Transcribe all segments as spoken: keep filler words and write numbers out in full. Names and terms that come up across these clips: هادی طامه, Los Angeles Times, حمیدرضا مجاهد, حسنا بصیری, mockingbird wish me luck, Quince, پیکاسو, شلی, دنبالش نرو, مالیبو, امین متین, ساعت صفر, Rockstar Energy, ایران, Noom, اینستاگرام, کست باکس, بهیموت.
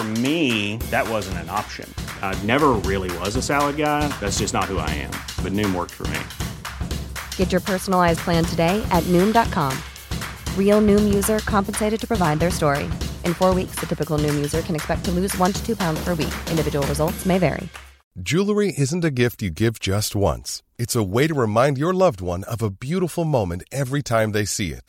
For me, that wasn't an option. I never really was a salad guy. That's just not who I am. But Noom worked for me. Get your personalized plan today at noom dot com. Real Noom user compensated to provide their story. In four weeks, the typical Noom user can expect to lose one to two pounds per week. Individual results may vary. Jewelry isn't a gift you give just once. It's a way to remind your loved one of a beautiful moment every time they see it.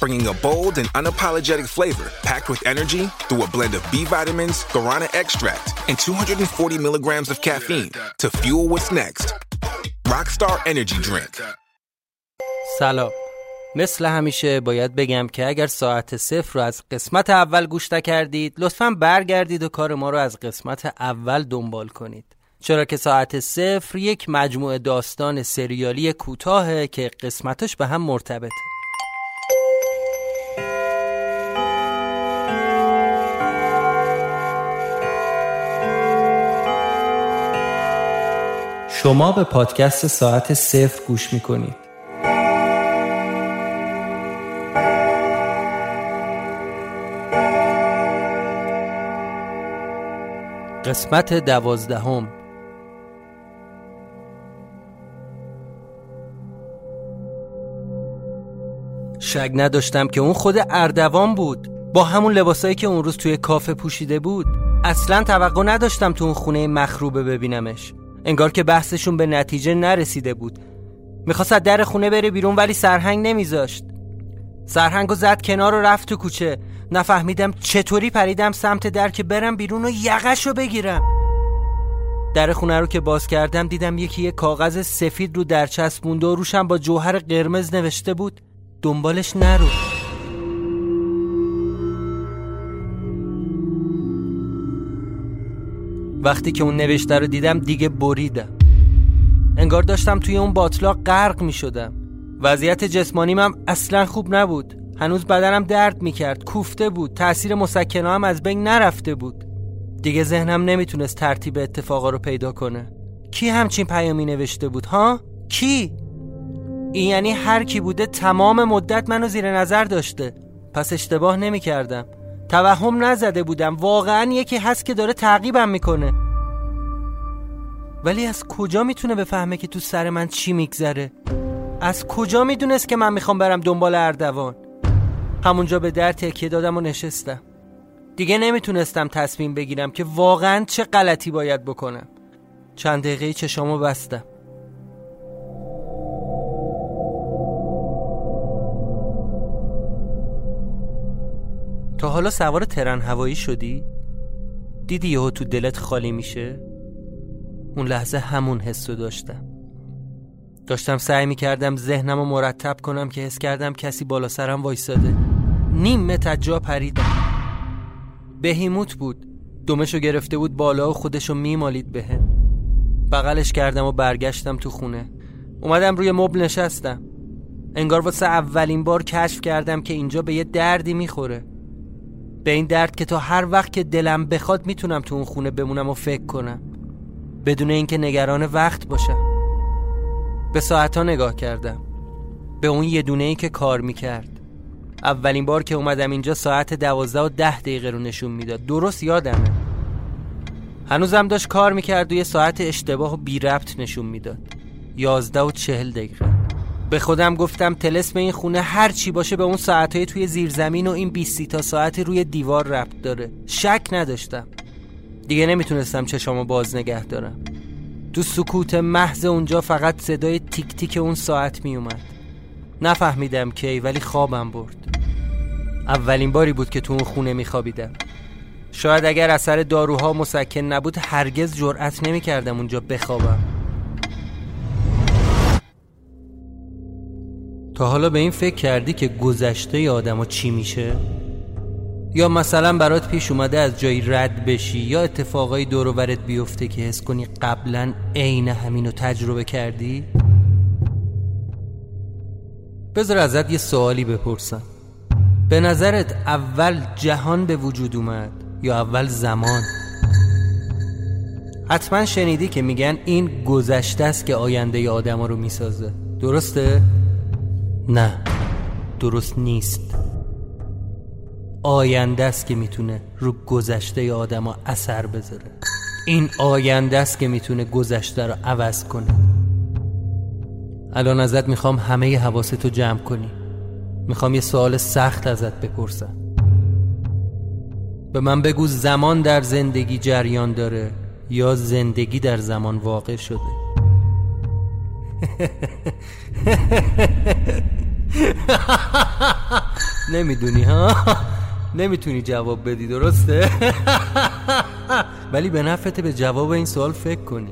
bringing a bold and unapologetic flavor packed with energy through a blend of B vitamins, guarana extract, and two hundred forty milligrams of caffeine to fuel what's next. Rockstar Energy Drink. سلام. مثل همیشه باید بگم که اگر ساعت صفر رو از قسمت اول گوش نکردید، لطفاً برگردید و کار ما رو از قسمت اول دنبال کنید. چرا که ساعت صفر یک مجموعه داستان سریالی کوتاهه که قسمتش به هم مرتبطه. شما به پادکست ساعت صفر گوش میکنید. قسمت دوازدهم. شک نداشتم که اون خود اردوان بود، با همون لباسایی که اون روز توی کافه پوشیده بود. اصلا توقع نداشتم تو اون خونه مخروبه ببینمش. انگار که بحثشون به نتیجه نرسیده بود. میخواست در خونه بره بیرون ولی سرهنگ نمیذاشت. سرهنگو زد کنار و رفت تو کوچه. نفهمیدم چطوری پریدم سمت در که برم بیرون و یقشو بگیرم. در خونه رو که باز کردم دیدم یکی یه کاغذ سفید رو در چسبونده و روشم با جوهر قرمز نوشته بود دنبالش نرو. وقتی که اون نوشته رو دیدم دیگه بریدم. انگار داشتم توی اون باتلا غرق می شدم. وضعیت جسمانیم هم اصلا خوب نبود. هنوز بدنم درد می کرد، کوفته بود، تأثیر مسکن‌ها هم از بین نرفته بود. دیگه ذهنم نمی تونست ترتیب اتفاقا رو پیدا کنه. کی همچین پیامی نوشته بود ها؟ کی؟ این یعنی هر کی بوده تمام مدت منو زیر نظر داشته. پس اشتباه نمی کردم. توهم نزده بودم. واقعا یکی هست که داره تعقیبم میکنه. ولی از کجا میتونه بفهمه که تو سر من چی میگذره؟ از کجا میدونست که من میخوام برم دنبال اردوان؟ همونجا به در تکیه دادم و نشستم. دیگه نمیتونستم تصمیم بگیرم که واقعا چه غلطی باید بکنم. چند دقیقه چشامو بستم. تا حالا سوار ترن هوایی شدی؟ دیدی یهو تو دلت خالی میشه؟ اون لحظه همون حسو داشتم. داشتم سعی میکردم ذهنم رو مرتب کنم که حس کردم کسی بالا سرم وایساده. نیم متر جا پریدم. بهیموت بود. دمشو گرفته بود بالا و خودشو میمالید بهم. بغلش کردم و برگشتم تو خونه. اومدم روی مبل نشستم. انگار واسه اولین بار کشف کردم که اینجا به یه دردی میخوره. به این درد که تا هر وقت که دلم بخواد میتونم تو اون خونه بمونم و فکر کنم بدون اینکه نگران وقت باشم. به ساعت‌ها نگاه کردم، به اون یه دونه‌ای که کار میکرد. اولین بار که اومدم اینجا ساعت دوازده و ده دقیقه رو نشون میداد. درست یادمه. هنوزم داشت کار میکرد و یه ساعت اشتباه و بی ربط نشون میداد. یازده و چهل دقیقه. به خودم گفتم طلسم این خونه هر چی باشه به اون ساعتای توی زیرزمین و این بیست تا ساعت روی دیوار ربط داره. شک نداشتم. دیگه نمیتونستم چشامو باز نگه دارم. تو سکوت محض اونجا فقط صدای تیک تیک اون ساعت میومد. نفهمیدم کی، ولی خوابم برد. اولین باری بود که تو اون خونه میخوابیدم. شاید اگر اثر داروها مسکن نبود هرگز جرأت نمیکردم اونجا بخوابم. تا حالا به این فکر کردی که گذشته ی آدم‌ها چی میشه؟ یا مثلا برات پیش اومده از جایی رد بشی یا اتفاقای دور و برت بیفته که حس کنی قبلا عین همینو تجربه کردی؟ بذار ازت یه سوالی بپرسم. به نظرت اول جهان به وجود اومد یا اول زمان؟ حتما شنیدی که میگن این گذشته است که آینده ی آدم‌ها رو میسازه. درسته؟ نه، درست نیست. آینده است که میتونه رو گذشته آدما اثر بذاره. این آینده است که میتونه گذشته رو عوض کنه. الان ازت میخوام همه ی حواستو جمع کنی. میخوام یه سوال سخت ازت بپرسم. به من بگو زمان در زندگی جریان داره یا زندگی در زمان واقع شده؟ نمیدونی ها؟ نمیتونی جواب بدی، درسته؟ ولی به نفعت به جواب این سوال فکر کنی.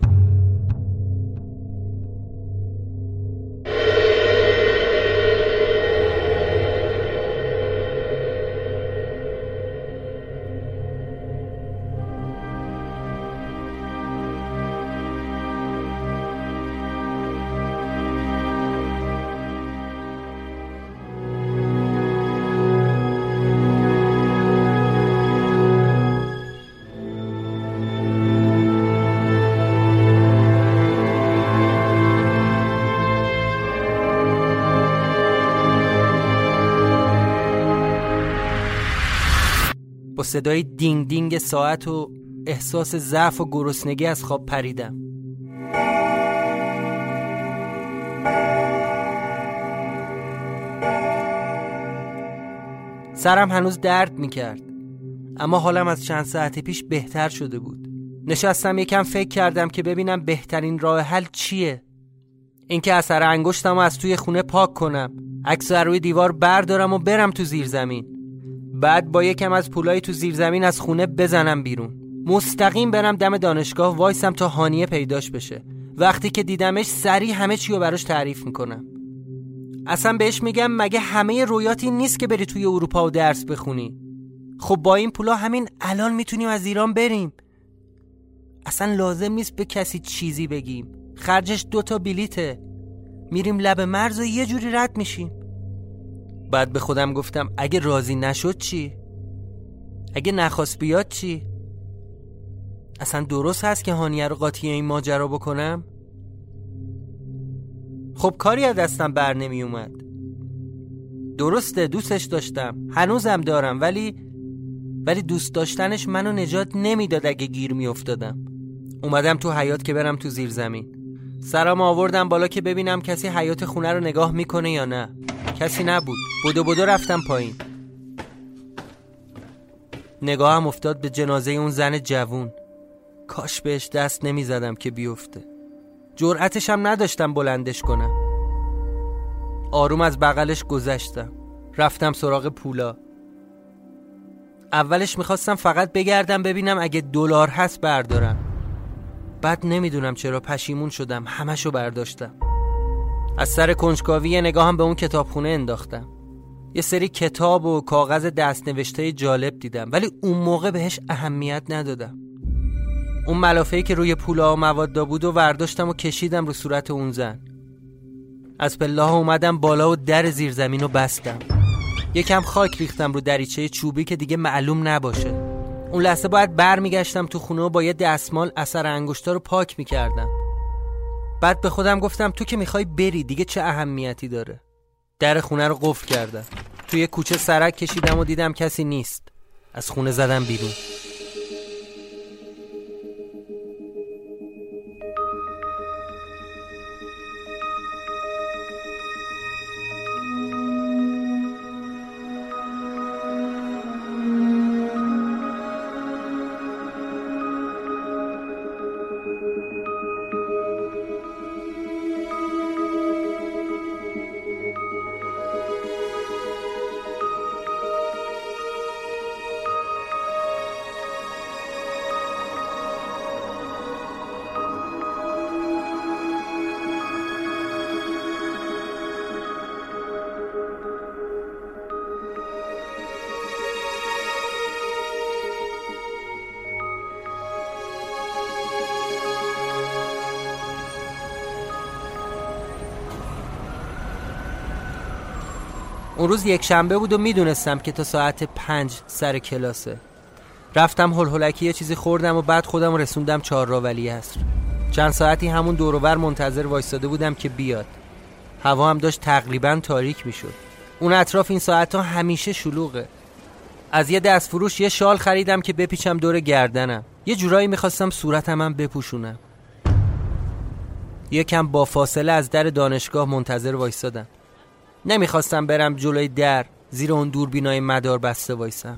با صدای دینگ دینگ ساعت و احساس ضعف و گرسنگی از خواب پریدم. سرم هنوز درد میکرد، اما حالم از چند ساعت پیش بهتر شده بود. نشستم یکم فکر کردم که ببینم بهترین راه حل چیه. اینکه اثر انگشتم از توی خونه پاک کنم، عکس روی دیوار بردارم و برم تو زیرزمین، بعد با یکم از پولای تو زیرزمین از خونه بزنم بیرون، مستقیم برم دم دانشگاه وایسم تا هانیه پیداش بشه. وقتی که دیدمش سریع همه چی رو براش تعریف میکنم. اصلا بهش میگم مگه همه رویات این نیست که بری توی اروپا و درس بخونی؟ خب با این پولا همین الان میتونیم از ایران بریم. اصلا لازم نیست به کسی چیزی بگیم، خرجش دوتا بلیته، میریم لب مرز و یه جوری رد میشیم. بعد به خودم گفتم اگه راضی نشد چی؟ اگه نخواست بیاد چی؟ اصلا درست هست که هانیه رو قاطی این ماجرا بکنم؟ خب کاری از دستم بر نمی اومد. درسته دوستش داشتم، هنوزم دارم، ولی ولی دوست داشتنش منو نجات نمیداد اگه گیر می افتادم. اومدم تو حیاط که برم تو زیر زمین. سرام آوردم بالا که ببینم کسی حیاط خونه رو نگاه میکنه یا نه. کسی نبود. بدو بدو رفتم پایین. نگاهم افتاد به جنازه اون زن جوون. کاش بهش دست نمی زدم که بیفته. جرأتش هم نداشتم بلندش کنم. آروم از بغلش گذشتم. رفتم سراغ پولا. اولش میخواستم فقط بگردم ببینم اگه دلار هست بردارم. بعد نمیدونم چرا پشیمون شدم همشو برداشتم. از سر کنجکاوی یه نگاه هم به اون کتابخونه انداختم. یه سری کتاب و کاغذ دستنوشته جالب دیدم، ولی اون موقع بهش اهمیت ندادم. اون ملافه‌ای که روی پولا و مواد بود و ورداشتم و کشیدم رو صورت اون زن. از پله‌ها اومدم بالا و در زیرزمین رو بستم. یکم خاک ریختم رو دریچه چوبی که دیگه معلوم نباشه. اون لحظه باید برمیگشتم تو خونه و با یه دستمال اثر انگشتا رو پاک می‌کردم. بعد به خودم گفتم تو که میخوای بری دیگه چه اهمیتی داره. در خونه رو قفل کردم. توی کوچه سرک کشیدم و دیدم کسی نیست. از خونه زدم بیرون. اون روز یک شنبه بود و میدونستم که تا ساعت پنج سر کلاسه. رفتم هول هولکی یه چیزی خوردم و بعد خودم رسوندم چهارراه ولیعصر. چند ساعتی همون دور و بر منتظر وایساده بودم که بیاد. هوا هم داشت تقریبا تاریک میشد. اون اطراف این ساعت‌ها همیشه شلوغه. از یه دستفروش یه شال خریدم که بپیچم دور گردنم. یه جورایی می‌خواستم صورتم هم بپوشونم. یکم با فاصله از در دانشگاه منتظر وایسادم. نمی‌خواستم برم جلوی در، زیر اون دوربینای مدار بسته وایسم.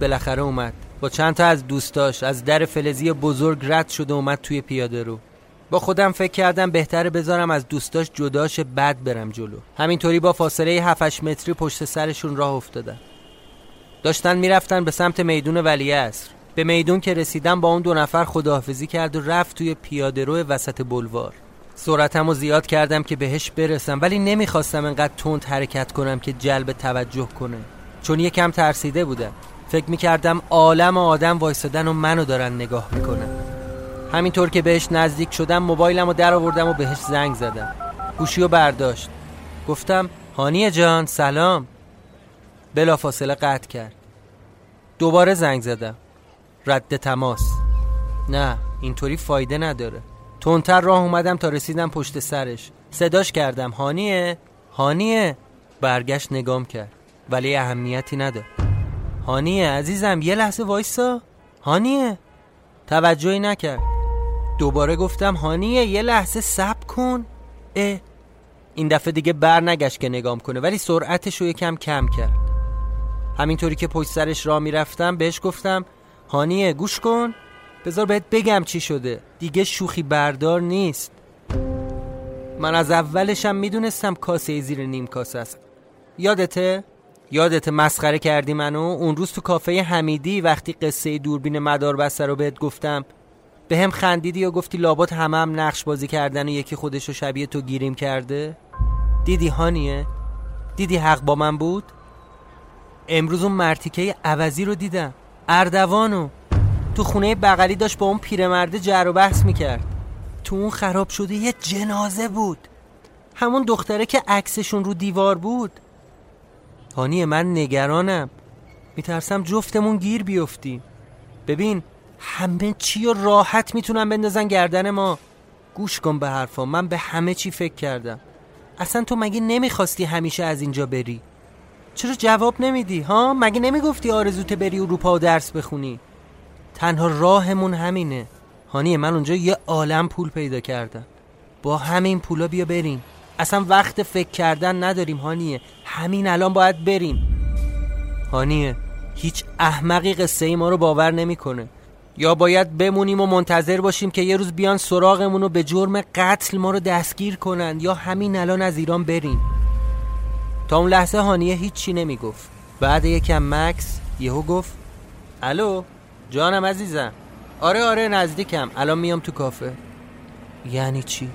بالاخره اومد. با چند تا از دوستاش از در فلزی بزرگ رد شد و اومد توی پیاده رو. با خودم فکر کردم بهتره بذارم از دوستاش جداش بعد برم جلو. همینطوری با فاصله هفت هشت متری پشت سرشون راه افتادم. داشتن میرفتن به سمت میدون ولیعصر. به میدون که رسیدم با اون دو نفر خداحافظی کرد و رفت توی پیاده رو وسط بلوار. سرعتمو زیاد کردم که بهش برسم، ولی نمیخواستم انقدر تند حرکت کنم که جلب توجه کنه، چون یکم ترسیده بودم. فکر میکردم عالم آدم وایسادن و منو دارن نگاه میکنن. همینطور که بهش نزدیک شدم موبایلمو در آوردم و بهش زنگ زدم. گوشیو برداشت. گفتم هانیه جان سلام. بلافاصله قطع کرد. دوباره زنگ زدم. رد تماس. نه، اینطوری فایده نداره. تندتر راه اومدم تا رسیدم پشت سرش. صداش کردم هانیه هانیه. برگشت نگام کرد ولی اهمیتی نداره. هانیه عزیزم یه لحظه وایسا. هانیه. توجهی نکرد. دوباره گفتم هانیه یه لحظه صبر کن. اه. این دفعه دیگه بر نگشت که نگام کنه، ولی سرعتش رو یکم کم کرد. همینطوری که پشت سرش راه میرفتم بهش گفتم هانیه گوش کن، بذار بهت بگم چی شده، دیگه شوخی بردار نیست. من از اولشم میدونستم کاسه زیر نیم کاسه است. یادته؟ یادت مسخره کردی منو اون روز تو کافه حمیدی وقتی قصه دوربین مدار بسته رو بهت گفتم؟ به هم خندیدی و گفتی لابد همه هم نقش بازی کردن و یکی خودشو شبیه تو گیریم کرده. دیدی هانیه؟ دیدی حق با من بود؟ امروز اون مرتیکه عوضی رو دیدم، اردوانو تو خونه بغلی داشت با اون پیرمرده جر و بحث میکرد. تو اون خراب شده یه جنازه بود، همون دختره که عکسشون رو دیوار بود. هانیه من نگرانم، میترسم جفتمون گیر بیفتیم. ببین همه چی رو راحت میتونن بندازن گردن ما. گوش کن به حرفا، من به همه چی فکر کردم. اصلا تو مگه نمیخواستی همیشه از اینجا بری؟ چرا جواب نمیدی ها؟ مگه نمیگفتی آرزوت بری اروپا و درس بخونی؟ تنها راهمون همینه. هانیه من اونجا یه عالم پول پیدا کردم، با همین پولا بیا بریم. اصلا وقت فکر کردن نداریم هانیه، همین الان باید بریم. هانیه هیچ احمقی قصه ای ما رو باور نمیکنه. یا باید بمونیم و منتظر باشیم که یه روز بیان سراغمون و به جرم قتل ما رو دستگیر کنن، یا همین الان از ایران بریم. تا اون لحظه هانیه هیچ چی نمیگفت. بعد یکم مکس یهو گفت الو جانم عزیزم. آره آره نزدیکم، الان میام تو کافه. یعنی چی؟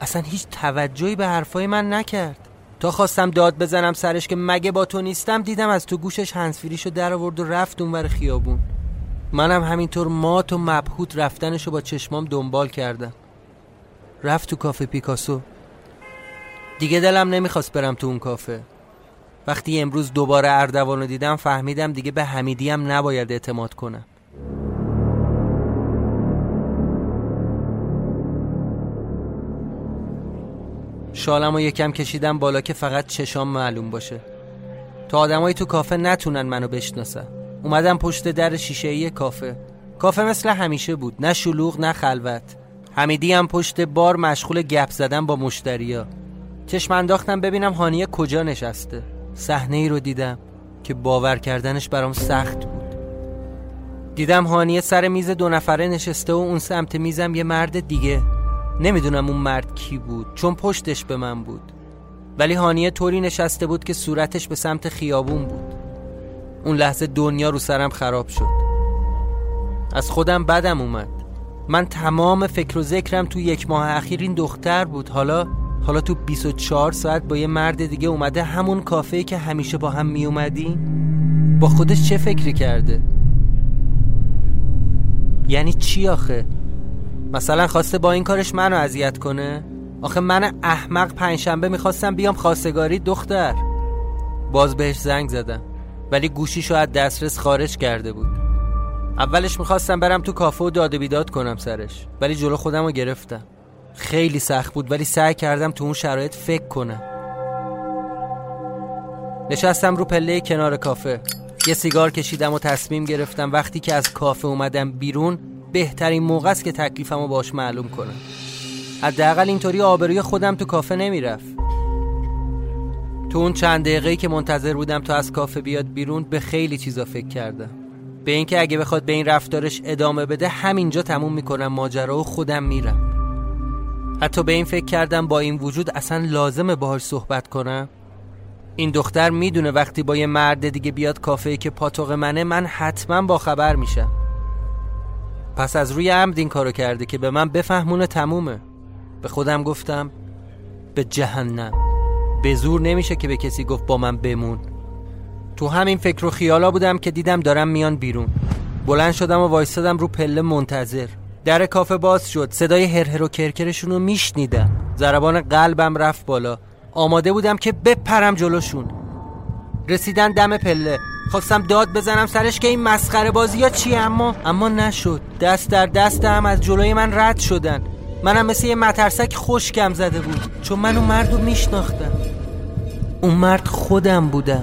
اصلا هیچ توجهی به حرفای من نکرد. تا خواستم داد بزنم سرش که مگه با تو نیستم، دیدم از تو گوشش هندزفریشو در آورد و رفت اونور خیابون. منم همینطور مات و مبهوت رفتنشو با چشمام دنبال کردم. رفت تو کافه پیکاسو. دیگه دلم نمیخواست برم تو اون کافه. وقتی امروز دوباره اردوانو دیدم فهمیدم دیگه به حمیدی هم نباید اعتماد کنم. شالمو یکم کشیدم بالا که فقط چشام معلوم باشه، تا آدمای تو کافه نتونن منو بشناسن. اومدم پشت در شیشه‌ای کافه. کافه مثل همیشه بود، نه شلوغ نه خلوت. حمیدی هم پشت بار مشغول گپ زدن با مشتریا. چشم انداختم ببینم هانیه کجا نشسته. صحنه ای رو دیدم که باور کردنش برام سخت بود. دیدم هانیه سر میز دو نفره نشسته و اون سمت میزم یه مرد دیگه. نمیدونم اون مرد کی بود چون پشتش به من بود، ولی هانیه طوری نشسته بود که صورتش به سمت خیابون بود. اون لحظه دنیا رو سرم خراب شد. از خودم بدم اومد. من تمام فکر و ذکرم تو یک ماه اخیر این دختر بود. حالا حالا تو بیست و چهار ساعت با یه مرد دیگه اومده همون کافه‌ای که همیشه با هم می اومدی؟ با خودش چه فکری کرده؟ یعنی چی آخه؟ مثلا خواسته با این کارش منو اذیت کنه؟ آخه من احمق پنجشنبه میخواستم بیام خواستگاری دختر. باز بهش زنگ زدم ولی گوشیشو از دسترس خارج کرده بود. اولش میخواستم برم تو کافه و داد و بیداد کنم سرش، ولی جلو خودم رو گرفتم. خیلی سخت بود ولی سعی کردم تو اون شرایط فکر کنم. نشستم رو پله کنار کافه، یه سیگار کشیدم و تصمیم گرفتم وقتی که از کافه اومدم بیرون بهترین موقع است که تکلیفمو باش معلوم کنم. حداقل اینطوری آبروی خودم تو کافه نمیرفت. تو اون چند دقیقه‌ای که منتظر بودم تا از کافه بیاد بیرون به خیلی چیزا فکر کردم. به اینکه اگه بخواد به این رفتارش ادامه بده همینجا تموم میکنم ماجرا و خودم میرم. حتی به این فکر کردم با این وجود اصلا لازمه باهاش صحبت کنم. این دختر میدونه وقتی با یه مرد دیگه بیاد کافه‌ای که پاتوق منه من حتما با خبر میشم. پس از روی عمد این کارو کرده که به من بفهمونه تمومه. به خودم گفتم به جهنم، به زور نمیشه که به کسی گفت با من بمون. تو همین فکر و خیالا بودم که دیدم دارم میان بیرون. بلند شدم و وایسادم رو پله منتظر. در کافه باز شد. صدای هرهر و کرکرشون رو میشنیدم. ضربان قلبم رفت بالا. آماده بودم که بپرم جلوشون. رسیدن دم پله، خواستم داد بزنم سرش که این مسخره بازی ها چیه، اما اما نشد. دست در دست هم از جلوی من رد شدن. منم مثل یه مترسک خشکم زده بود، چون من اون مرد رو میشناختم. اون مرد خودم بودم.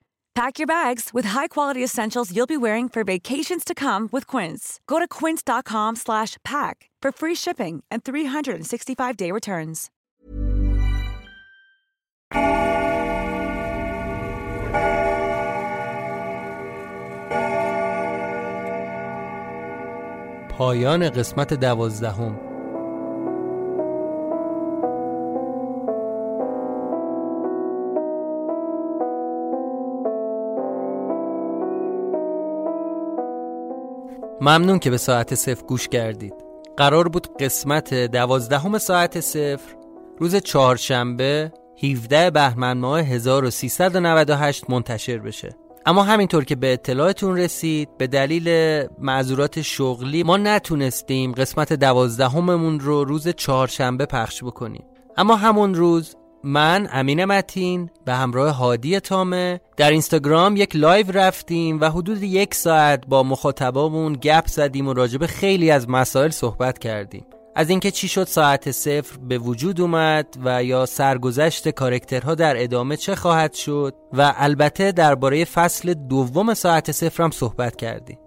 Pack your bags with high-quality essentials you'll be wearing for vacations to come with Quince. Go to quince.com slash pack for free shipping and three sixty-five day returns. پایان قسمت دوازدهم. ممنون که به ساعت صفر گوش کردید. قرار بود قسمت دوازدهم ساعت صفر روز چهارشنبه هفدهم بهمن ماه هزار و سیصد و نود و هشت منتشر بشه. اما همینطور که به اطلاعتون رسید به دلیل معذورات شغلی ما نتونستیم قسمت دوازدهممون رو روز چهارشنبه پخش بکنیم. اما همون روز من امین متین به همراه هادی طامه در اینستاگرام یک لایو رفتیم و حدود یک ساعت با مخاطبامون گپ زدیم و راجب خیلی از مسائل صحبت کردیم. از اینکه چی شد ساعت صفر به وجود اومد و یا سرگذشت کاراکترها در ادامه چه خواهد شد و البته درباره فصل دوم ساعت صفر هم صحبت کردیم.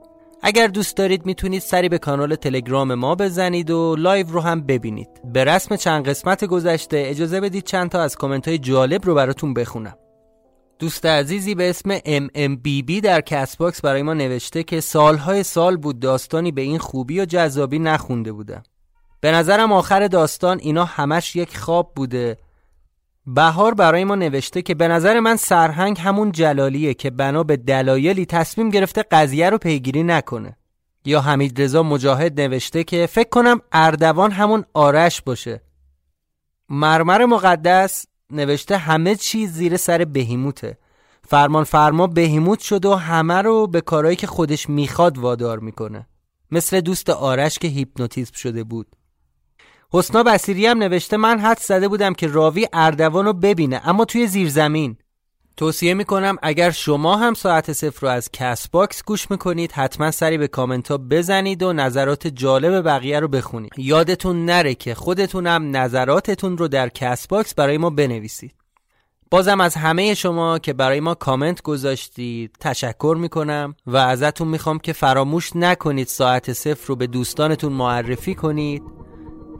اگر دوست دارید میتونید سری به کانال تلگرام ما بزنید و لایو رو هم ببینید. به رسم چند قسمت گذشته اجازه بدید چند تا از کامنت های جالب رو براتون بخونم. دوست عزیزی به اسم ام ام بی بی در کست باکس برای ما نوشته که سالهای سال بود داستانی به این خوبی و جذابی نخونده بودم. به نظرم آخر داستان اینا همش یک خواب بوده. بهار برای ما نوشته که به نظر من سرهنگ همون جلالیه که بنا به دلایلی تصمیم گرفته قضیه رو پیگیری نکنه. یا حمیدرضا مجاهد نوشته که فکر کنم اردوان همون آرش باشه. مرمر مقدس نوشته همه چیز زیر سر بهیموته. فرمان فرما بهیموت شد و همه رو به کارهایی که خودش میخواد وادار میکنه. مثل دوست آرش که هیپنوتیزم شده بود. حسنا بصیری هم نوشته من حدس زده بودم که راوی اردوان رو ببینه اما توی زیرزمین. توصیه میکنم اگر شما هم ساعت صفر رو از کست باکس گوش میکنید حتما سری به کامنت ها بزنید و نظرات جالب بقیه رو بخونید. یادتون نره که خودتون هم نظراتتون رو در کست باکس برای ما بنویسید. بازم از همه شما که برای ما کامنت گذاشتید تشکر میکنم و ازتون میخوام که فراموش نکنید ساعت صفر رو به دوستانتون معرفی کنید